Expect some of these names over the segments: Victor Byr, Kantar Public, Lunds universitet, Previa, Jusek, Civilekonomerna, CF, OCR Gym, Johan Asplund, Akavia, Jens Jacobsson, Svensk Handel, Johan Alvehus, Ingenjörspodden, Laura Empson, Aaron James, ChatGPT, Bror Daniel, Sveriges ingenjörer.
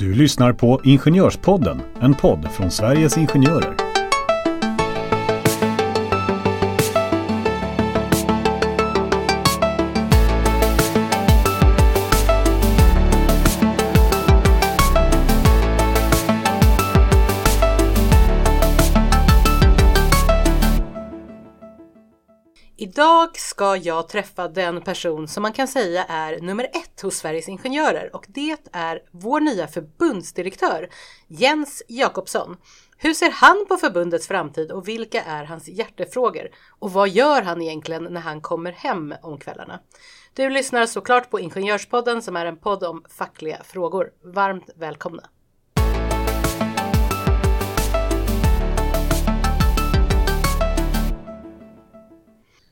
Du lyssnar på Ingenjörspodden, en podd från Sveriges ingenjörer. Idag ska jag träffa den person som man kan säga är nummer ett hos Sveriges ingenjörer, och det är vår nya förbundsdirektör Jens Jacobsson. Hur ser han på förbundets framtid och vilka är hans hjärtefrågor? Och vad gör han egentligen när han kommer hem om kvällarna? Du lyssnar såklart på Ingenjörspodden som är en podd om fackliga frågor. Varmt välkomna!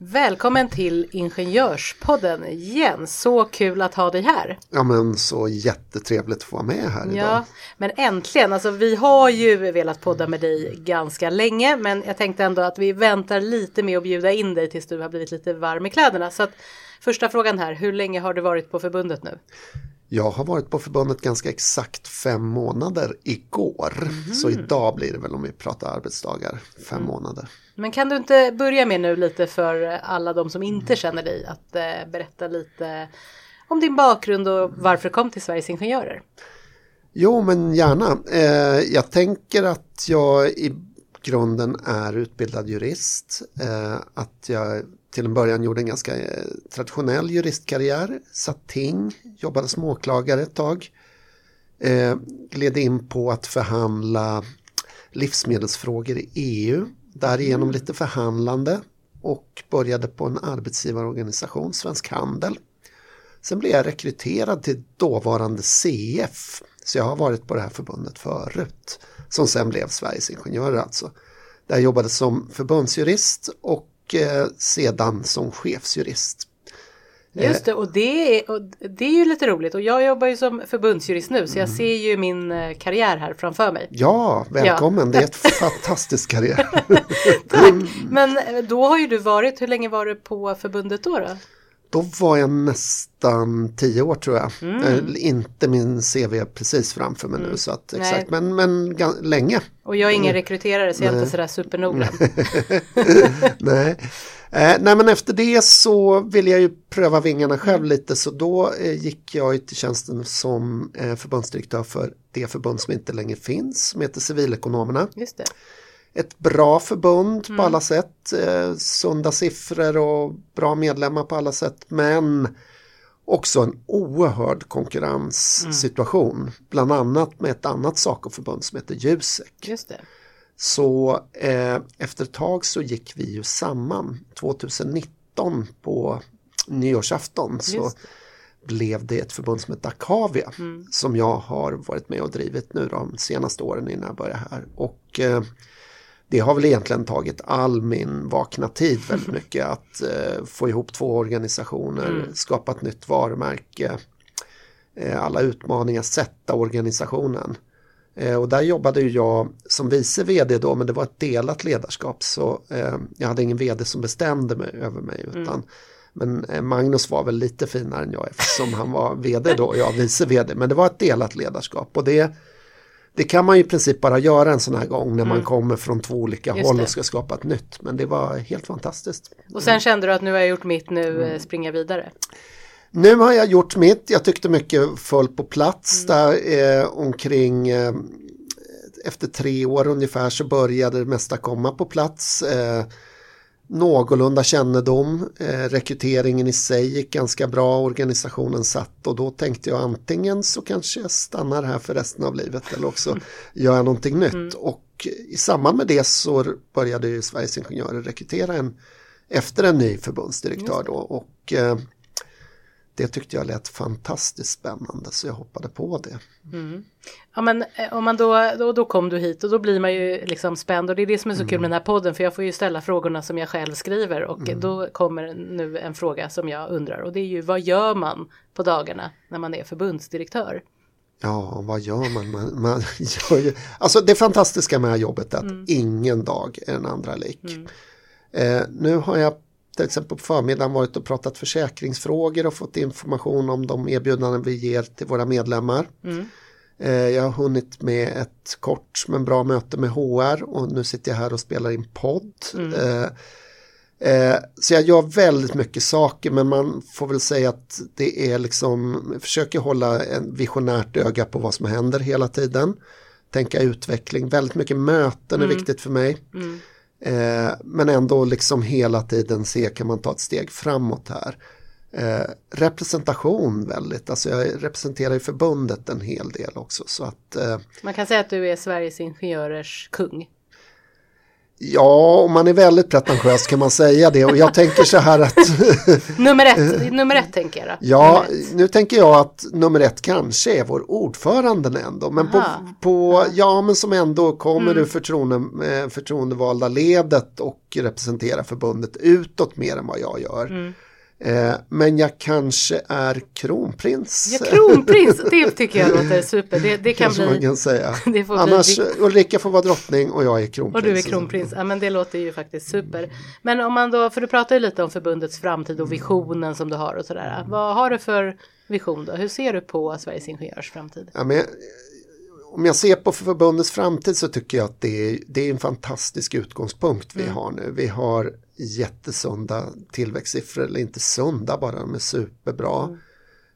Välkommen till Ingenjörspodden igen. Så kul att ha dig här. Ja, men så jättetrevligt att få vara med här idag. Ja, men äntligen. Alltså, vi har ju velat podda med dig ganska länge, men jag tänkte ändå att vi väntar lite med att bjuda in dig tills du har blivit lite varm i kläderna. Så att, första frågan här, hur länge har du varit på förbundet nu? Jag har varit på förbundet ganska exakt 5 månader igår. Mm. Så idag blir det väl, om vi pratar arbetsdagar, 5 månader. Men kan du inte börja med nu lite för alla de som inte känner dig att berätta lite om din bakgrund och varför du kom till Sveriges ingenjörer? Jo, men gärna. Jag tänker att jag i grunden är utbildad jurist. Att jag till en början gjorde en ganska traditionell juristkarriär. Satt ting, jobbade som åklagare ett tag. Gled in på att förhandla livsmedelsfrågor i EU. Därigenom lite förhandlande och började på en arbetsgivarorganisation, Svensk Handel. Sen blev jag rekryterad till dåvarande CF, så jag har varit på det här förbundet förut, som sen blev Sveriges ingenjörer alltså. Där jag jobbade som förbundsjurist och sedan som chefsjurist. Just det, och det är ju lite roligt. Och jag jobbar ju som förbundsjurist nu, så jag ser ju min karriär här framför mig. Ja, välkommen. Ja. Det är ett fantastisk karriär. Tack. Men då har ju du varit, hur länge var du på förbundet då? Då var jag nästan 10 år tror jag. Inte min CV precis framför mig nu, så att exakt, men länge. Och jag är ingen rekryterare, så jag är inte sådär supernoggrann. Nej. Nej, men efter det så ville jag ju pröva vingarna själv lite, så då gick jag till tjänsten som förbundsdirektör för det förbund som inte längre finns, som heter Civilekonomerna. Just det. Ett bra förbund på alla sätt, sunda siffror och bra medlemmar på alla sätt, men också en oerhörd konkurrenssituation, bland annat med ett annat sakförbund som heter Jusek. Just det. Så efter ett tag så gick vi ju samman 2019 på nyårsafton, så blev det ett förbund som heter Akavia, som jag har varit med och drivit nu de senaste åren innan jag började här, och det har väl egentligen tagit all min vakna tid väldigt mycket att få ihop 2 organisationer, skapa ett nytt varumärke, alla utmaningar, sätta organisationen. Och där jobbade jag som vice vd då, men det var ett delat ledarskap, så jag hade ingen vd som bestämde över mig, utan men Magnus var väl lite finare än jag eftersom han var vd då och jag vice vd, men det var ett delat ledarskap, och det kan man ju i princip bara göra en sån här gång när man kommer från 2 olika håll och ska skapa ett nytt. Men det var helt fantastiskt. Och sen kände du att nu har jag gjort mitt, nu springa vidare? Nu har jag gjort mitt. Jag tyckte mycket föll på plats där omkring efter 3 år ungefär så började det mesta komma på plats. Någorlunda kännedom, rekryteringen i sig gick ganska bra, organisationen satt, och då tänkte jag antingen så kanske jag stannar här för resten av livet eller också gör jag någonting nytt. Och i samband med det så började ju Sveriges ingenjörer rekrytera en ny förbundsdirektör då, och det tyckte jag lät fantastiskt spännande, så jag hoppade på det. Ja, men om man då kom du hit, och då blir man ju liksom spänd, och det är det som är så kul med den här podden, för jag får ju ställa frågorna som jag själv skriver, och då kommer nu en fråga som jag undrar, och det är ju, vad gör man på dagarna när man är förbundsdirektör? Ja, vad gör man? Man gör ju, alltså det fantastiska med det här jobbet är att ingen dag är den andra lik. Nu har jag till exempel på förmiddagen varit och pratat försäkringsfrågor och fått information om de erbjudanden vi ger till våra medlemmar. Jag har hunnit med ett kort men bra möte med HR och nu sitter jag här och spelar in podd. Så jag gör väldigt mycket saker, men man får väl säga att det är liksom, försöker hålla en visionärt öga på vad som händer hela tiden. Tänka utveckling, väldigt mycket möten är viktigt för mig. Men ändå liksom hela tiden se, kan man ta ett steg framåt här. Representation väldigt, alltså jag representerar ju förbundet en hel del också, så att, man kan säga att du är Sveriges ingenjörers kung. Ja, om man är väldigt pretentiös kan man säga det, och jag tänker så här att nummer ett tänker jag. Ja, nu tänker jag att nummer ett kanske är vår ordförande ändå, men men som ändå kommer ur förtroendevalda ledet och representerar förbundet utåt mer än vad jag gör. Men jag kanske är kronprins. Ja, kronprins, det tycker jag låter super. Det kan bli, man kan säga. Det får annars bli... Ulrika får vara drottning och jag är kronprins. Och du är kronprins, ja, men det låter ju faktiskt super. Men om man då, för du pratar ju lite om förbundets framtid och visionen som du har och sådär. Vad har du för vision då? Hur ser du på Sveriges ingenjörers framtid? Ja, men om jag ser på förbundets framtid så tycker jag att det är en fantastisk utgångspunkt vi har nu. Vi har jättesunda tillväxtsiffror, eller inte sunda bara, de är superbra.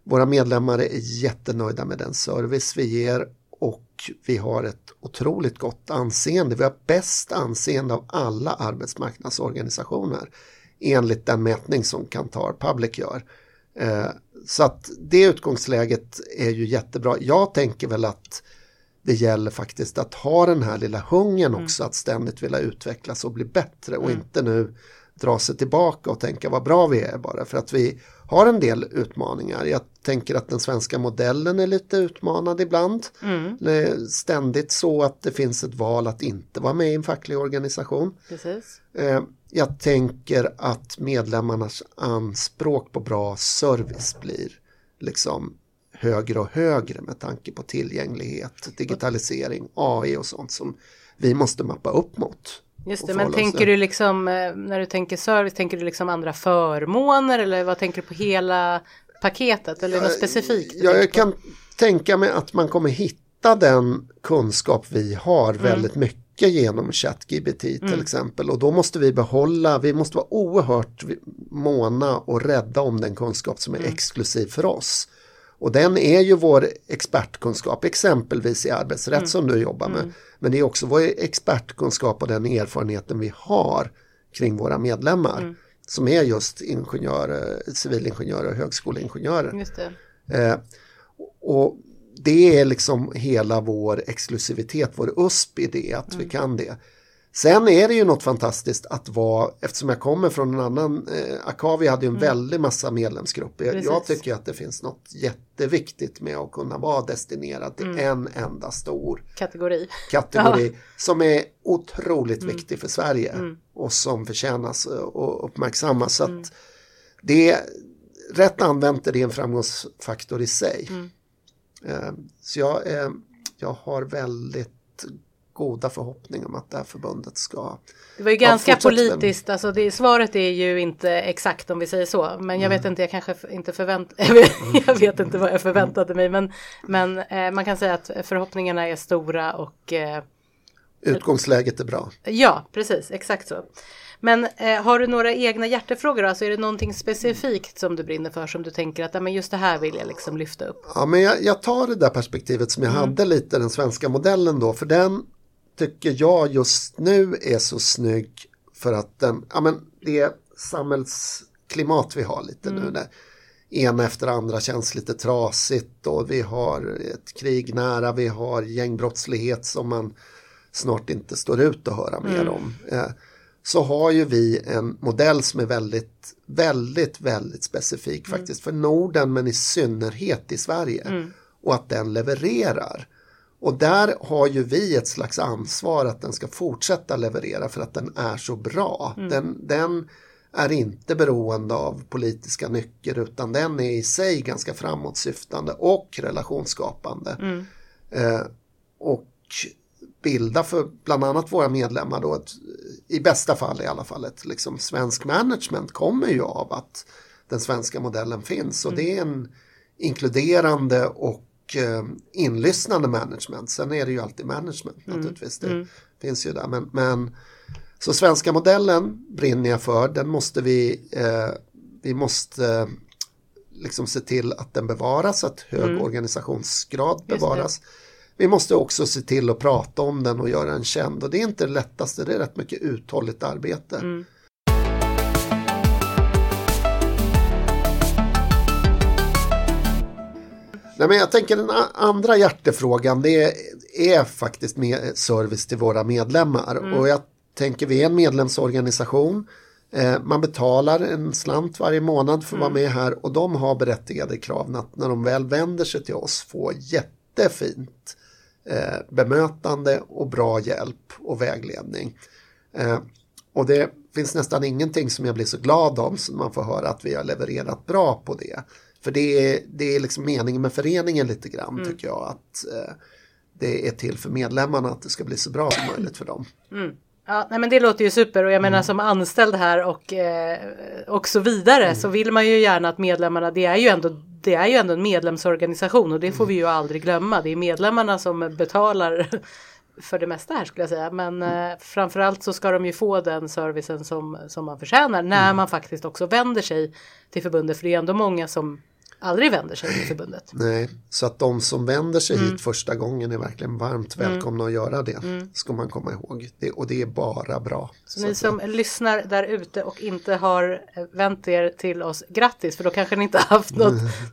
Våra medlemmar är jättenöjda med den service vi ger och vi har ett otroligt gott anseende. Vi har bäst anseende av alla arbetsmarknadsorganisationer enligt den mätning som Kantar Public gör. Så att det utgångsläget är ju jättebra. Jag tänker väl att det gäller faktiskt att ha den här lilla hungern också, att ständigt vilja utvecklas och bli bättre och inte nu dra sig tillbaka och tänka vad bra vi är, bara för att vi har en del utmaningar. Jag tänker att den svenska modellen är lite utmanad ibland. Ständigt så att det finns ett val att inte vara med i en facklig organisation. Precis. Jag tänker att medlemmarnas anspråk på bra service blir liksom högre och högre med tanke på tillgänglighet, digitalisering, AI och sånt som vi måste mappa upp mot. Just det, men tänker du liksom, när du tänker service, tänker du liksom andra förmåner eller vad tänker du på, hela paketet eller något specifikt? Jag kan tänka mig att man kommer hitta den kunskap vi har väldigt mycket genom ChatGPT till exempel, och då måste vi behålla, vi måste vara oerhört måna och rädda om den kunskap som är exklusiv för oss. Och den är ju vår expertkunskap, exempelvis i arbetsrätt som du jobbar med. Men det är också vår expertkunskap och den erfarenheten vi har kring våra medlemmar. Som är just ingenjörer, civilingenjörer och högskoleingenjörer. Just det. Och det är liksom hela vår exklusivitet, vår USP i det, att vi kan det. Sen är det ju något fantastiskt att vara, eftersom jag kommer från en annan, Akavia hade ju en väldig massa medlemsgrupper. Jag tycker att det finns något jätteviktigt med att kunna vara destinerad till en enda stor kategori som är otroligt viktig för Sverige och som förtjänas och uppmärksammas. Så att det, rätt använt är det en framgångsfaktor i sig. Så jag har väldigt goda förhoppningar om att det här förbundet ska... Det var ju ganska politiskt, alltså svaret är ju inte exakt om vi säger så, men jag vet inte, jag kanske inte jag vet inte vad jag förväntade mig, men man kan säga att förhoppningarna är stora och... Utgångsläget är bra. Ja, precis, exakt så. Men har du några egna hjärtefrågor? Alltså är det någonting specifikt som du brinner för, som du tänker att men just det här vill jag liksom lyfta upp? Ja, men jag tar det där perspektivet som jag hade lite, den svenska modellen då, för den tycker jag just nu är så snygg för att den, ja men det samhällsklimat vi har lite nu där ena efter andra känns lite trasigt och vi har ett krig nära, vi har gängbrottslighet som man snart inte står ut och höra mer om. Så har ju vi en modell som är väldigt, väldigt, väldigt specifik faktiskt för Norden, men i synnerhet i Sverige. Och att den levererar. Och där har ju vi ett slags ansvar att den ska fortsätta leverera för att den är så bra. Den är inte beroende av politiska nycker, utan den är i sig ganska framåtsyftande och relationsskapande. Och bilda för bland annat våra medlemmar då ett, i bästa fall i alla fall ett liksom svensk management kommer ju av att den svenska modellen finns, och det är en inkluderande och och inlyssnande management. Sen är det ju alltid management naturligtvis. Det finns ju där. Men så svenska modellen brinner jag för. Den måste vi måste liksom se till att den bevaras, att hög organisationsgrad bevaras. Vi måste också se till att prata om den och göra den känd. Och det är inte det lättaste, det är rätt mycket uthålligt arbete. Mm. Nej, men jag tänker den andra hjärtefrågan, det är faktiskt med service till våra medlemmar. Mm. Och jag tänker vi är en medlemsorganisation. Man betalar en slant varje månad för att vara med här. Och de har berättigade krav att när de väl vänder sig till oss får jättefint bemötande och bra hjälp och vägledning. Och det finns nästan ingenting som jag blir så glad om som man får höra att vi har levererat bra på det. För det är liksom meningen med föreningen lite grann tycker jag. Att det är till för medlemmarna att det ska bli så bra som möjligt för dem. Mm. Ja, nej, men det låter ju super, och jag menar som anställd här och så vidare så vill man ju gärna att medlemmarna, det är ju ändå en medlemsorganisation och det får vi ju aldrig glömma. Det är medlemmarna som betalar för det mesta här skulle jag säga, men framförallt så ska de ju få den servicen som man förtjänar när man faktiskt också vänder sig till förbundet, för det är ändå många som aldrig vänder sig till förbundet. Nej, så att de som vänder sig hit första gången är verkligen varmt välkomna att göra det. Ska man komma ihåg. Och det är bara bra. Så ni som lyssnar där ute och inte har vänt er till oss, grattis, för då kanske ni inte har haft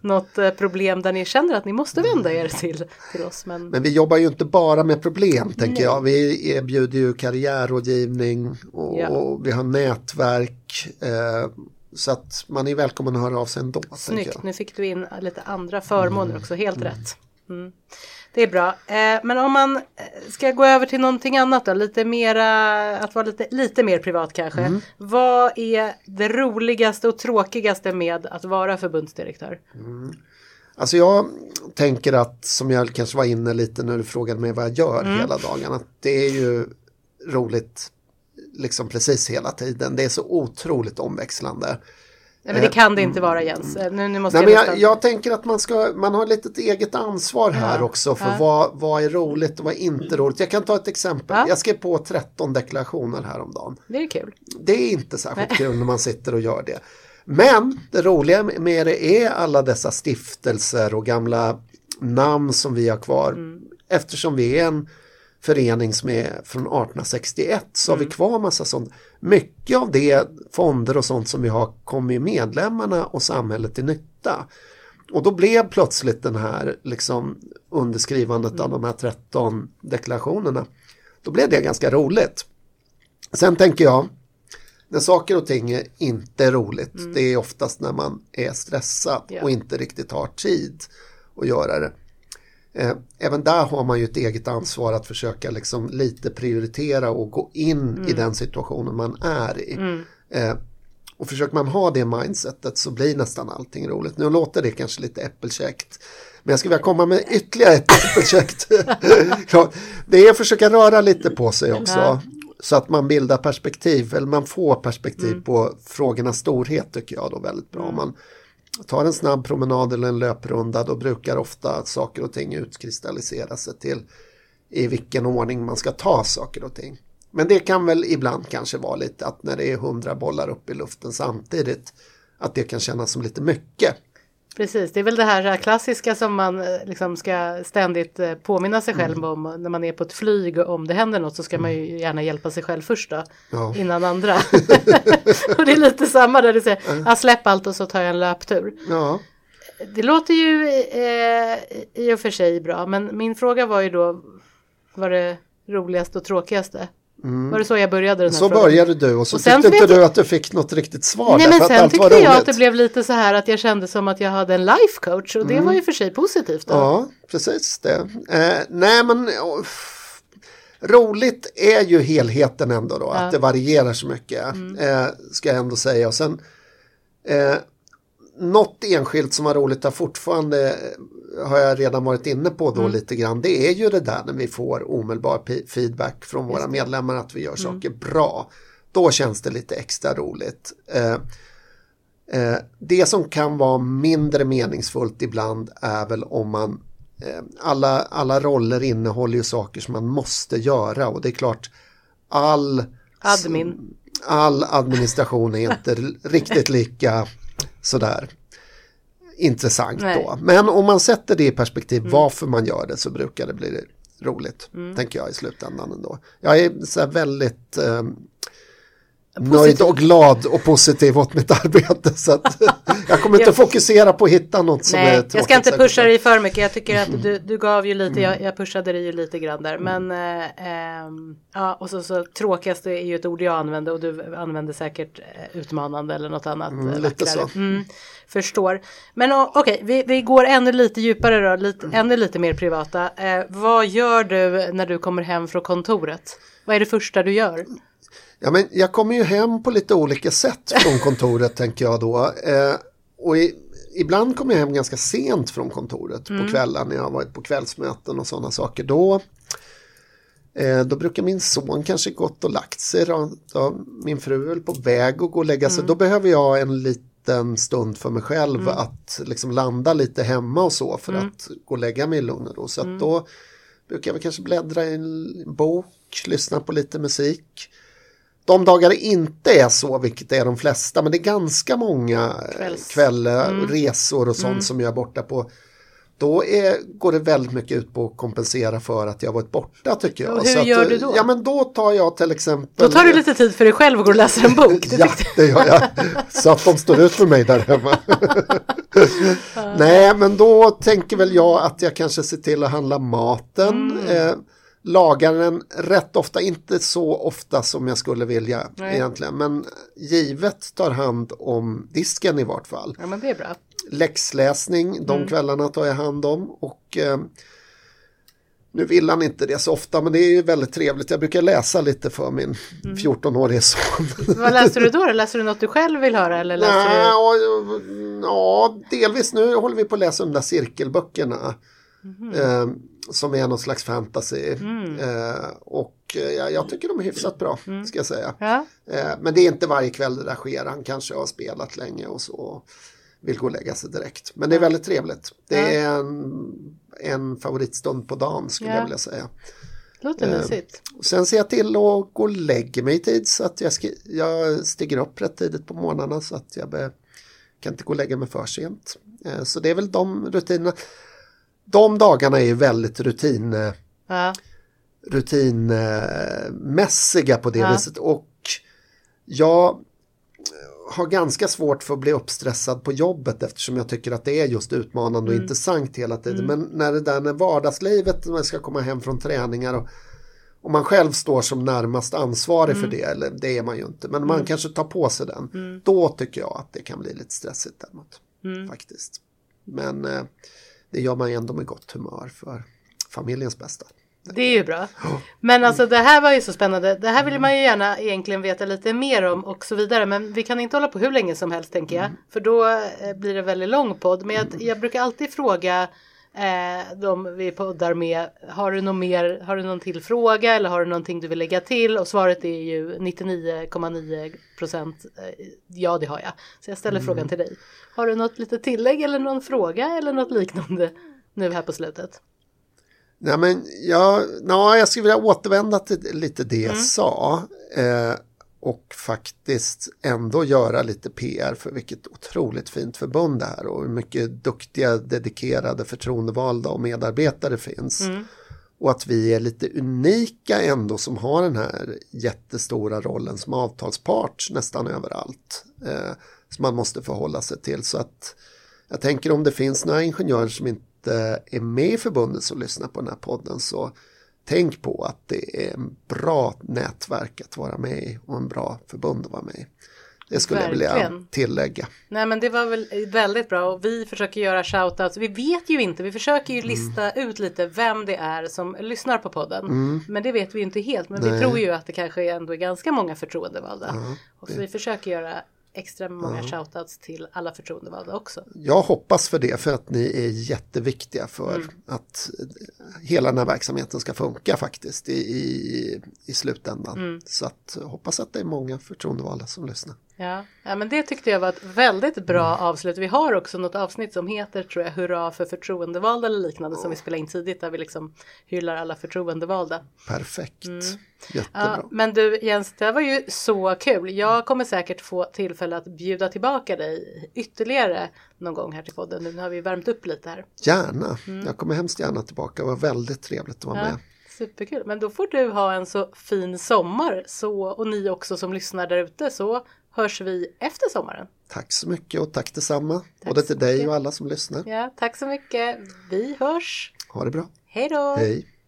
något problem där ni känner att ni måste vända er till oss. Men vi jobbar ju inte bara med problem tänker jag. Vi erbjuder ju karriärrådgivning och vi har nätverk. Så att man är välkommen att höra av sig ändå. Snyggt, nu fick du in lite andra förmåner också, helt rätt. Mm. Det är bra. Men om man ska gå över till någonting annat då, lite mera, att vara lite mer privat kanske. Vad är det roligaste och tråkigaste med att vara förbundsdirektör? Alltså jag tänker att, som jag kanske var inne lite när du frågade mig vad jag gör hela dagen, att det är ju roligt liksom precis hela tiden. Det är så otroligt omväxlande. Nej, men det kan det inte vara, Jens. Nu måste jag tänker att man har lite eget ansvar här också för vad är roligt och vad är inte roligt. Jag kan ta ett exempel. Jag skrev på 13 deklarationer häromdagen. Det är kul. Det är inte särskilt kul när man sitter och gör det. Men det roliga med det är alla dessa stiftelser och gamla namn som vi har kvar. Eftersom vi är en förening som är från 1861 så har vi kvar massa sånt. Mycket av det, fonder och sånt som vi har, kommer medlemmarna och samhället till nytta. Och då blev plötsligt den här liksom underskrivandet av de här 13 deklarationerna. Då blev det ganska roligt. Sen tänker jag, när saker och ting är inte roligt, det är oftast när man är stressad och inte riktigt har tid att göra det. Även där har man ju ett eget ansvar att försöka liksom lite prioritera och gå in i den situationen man är i. Och försöker man ha det mindsetet så blir nästan allting roligt. Nu låter det kanske lite äppelkäkt, men jag skulle vilja komma med ytterligare ett äppelkäkt. Det är att försöka röra lite på sig också så att man bildar perspektiv, eller man får perspektiv på frågornas storhet tycker jag då väldigt bra. Man tar en snabb promenad eller en löprunda, då brukar ofta saker och ting utkristallisera sig till i vilken ordning man ska ta saker och ting. Men det kan väl ibland kanske vara lite att när det är 100 bollar upp i luften samtidigt, att det kan kännas som lite mycket. Precis, det är väl det här klassiska som man liksom ska ständigt påminna sig själv om. När man är på ett flyg och om det händer något så ska man ju gärna hjälpa sig själv först då, innan andra. Och det är lite samma där du säger, släpp allt och så tar jag en löptur. Ja. Det låter ju i och för sig bra, men min fråga var ju då, var det roligaste och tråkigaste? Var det så jag började den här frågan? Så började du och så tyckte inte du att du fick något riktigt svar. Nej, men sen tyckte jag att det blev lite så här att jag kände som att jag hade en life coach, och det var ju för sig positivt då. Ja, precis det. Nej, men roligt är ju helheten ändå då, att det varierar så mycket ska jag ändå säga. Och sen något enskilt som var roligt har fortfarande, har jag redan varit inne på då lite grann, det är ju det där när vi får omedelbar feedback från våra medlemmar att vi gör saker bra. Då känns det lite extra roligt. Det som kan vara mindre meningsfullt ibland är väl om man alla roller innehåller ju saker som man måste göra, och det är klart all administration är inte riktigt lika sådär intressant. Nej. Då. Men om man sätter det i perspektiv varför man gör det, så brukar det bli roligt, tänker jag i slutändan ändå. Jag är så här väldigt nöjd och glad och positiv åt mitt arbete, så att jag kommer inte fokusera på att hitta något som är tråkigt. Jag ska inte pusha dig för mycket. Jag tycker att du gav ju lite, jag pushade dig ju lite grann där. Men ja, och så tråkigaste är ju ett ord jag använde, och du använde säkert utmanande eller något annat. Lite så. Förstår. Men okej, vi går ännu lite djupare då, ännu lite mer privata. Vad gör du när du kommer hem från kontoret? Vad är det första du gör? Ja, men jag kommer ju hem på lite olika sätt från kontoret, tänker jag då. Och ibland kommer jag hem ganska sent från kontoret på kvällen, när jag har varit på kvällsmöten och sådana saker. Då brukar min son kanske gått och lagt sig. Då min fru är på väg att gå och lägga sig. Då behöver jag en liten stund för mig själv att liksom landa lite hemma och så, för att gå och lägga mig i lugn och ro. Så att då brukar jag väl kanske bläddra i en bok, lyssna på lite musik. De dagar det inte är så, vilket är de flesta, men det är ganska många kvällar, resor och sånt som jag är borta på. Då går det väldigt mycket ut på att kompensera för att jag varit borta, tycker jag. Och hur gör du då? Ja, men då tar jag till exempel... Då tar du lite tid för dig själv och går och läser en bok. Ja, det gör jag. Så att de står ut för mig där hemma. Nej, men då tänker väl jag att jag kanske ser till att handla maten. Lagar den rätt ofta, inte så ofta som jag skulle vilja egentligen, men givet tar hand om disken i vart fall. Ja, men det är bra. Läxläsning, de kvällarna tar jag hand om, och nu vill han inte det så ofta, men det är ju väldigt trevligt. Jag brukar läsa lite för min 14-årige son. Vad läser du då? Läser du något du själv vill höra? Eller läser du... Ja, delvis. Nu håller vi på att läsa de där cirkelböckerna. Som är någon slags fantasy. Och jag tycker de är hyfsat bra, ska jag säga. Ja. Men det är inte varje kväll det där sker. Han kanske har spelat länge och så vill gå och lägga sig direkt. Men det är väldigt trevligt. Det är en favoritstund på dagen, skulle jag vilja säga. Låter mysigt. Sen ser jag till att gå och lägga mig i tid, så att jag stiger upp rätt tidigt på morgnarna, så att jag kan inte gå och lägga mig för sent. Så det är väl de rutinerna. De dagarna är ju väldigt rutinmässiga på det viset, och jag har ganska svårt för att bli uppstressad på jobbet, eftersom jag tycker att det är just utmanande och intressant hela tiden. Men när vardagslivet, när man ska komma hem från träningar och man själv står som närmast ansvarig för det, eller det är man ju inte, men man kanske tar på sig den, då tycker jag att det kan bli lite stressigt däremot, faktiskt. Men... det gör man ändå med gott humör för familjens bästa. Det är ju bra. Men alltså, det här var ju så spännande. Det här vill man ju gärna egentligen veta lite mer om och så vidare. Men vi kan inte hålla på hur länge som helst, tänker jag. För då blir det väldigt lång podd. Men jag brukar alltid fråga de vi poddar med, har du någon till fråga eller har du någonting du vill lägga till? Och svaret är ju 99,9% ja, det har jag. Så jag ställer frågan till dig. Har du något litet tillägg eller någon fråga eller något liknande nu här på slutet? Nej, men jag skulle vilja återvända till lite det jag sa och faktiskt ändå göra lite PR för vilket otroligt fint förbund det här, och hur mycket duktiga, dedikerade, förtroendevalda och medarbetare finns. Och att vi är lite unika ändå, som har den här jättestora rollen som avtalspart nästan överallt, som man måste förhålla sig till. Så att jag tänker, om det finns några ingenjörer som inte är med i förbundet och lyssnar på den här podden, så tänk på att det är en bra nätverk att vara med i och en bra förbund att vara med i. Det skulle jag vilja tillägga. Nej, men det var väl väldigt bra, och vi försöker göra shoutouts. Vi vet ju inte, vi försöker ju lista ut lite vem det är som lyssnar på podden. Men det vet vi ju inte helt, men vi tror ju att det kanske ändå är ganska många förtroendevalda. Och så vi försöker göra extra många shoutouts till alla förtroendevalda också. Jag hoppas för det, för att ni är jätteviktiga för att hela den här verksamheten ska funka faktiskt i slutändan. Så att, hoppas att det är många förtroendevalda som lyssnar. Ja, men det tyckte jag var ett väldigt bra avslut. Vi har också något avsnitt som heter, tror jag, Hurra för förtroendevalda eller liknande, som vi spelade in tidigt, där vi liksom hyllar alla förtroendevalda. Perfekt. Jättebra. Ja, men du Jens, det var ju så kul. Jag kommer säkert få tillfälle att bjuda tillbaka dig ytterligare någon gång här till podden. Nu har vi värmt upp lite här. Gärna. Jag kommer hemskt gärna tillbaka. Det var väldigt trevligt att vara med. Superkul. Men då får du ha en så fin sommar, så, och ni också som lyssnar där ute, så hörs vi efter sommaren. Tack så mycket, och tack detsamma. Både till dig och alla som lyssnar. Ja, tack så mycket. Vi hörs. Ha det bra. Hej då. Hej.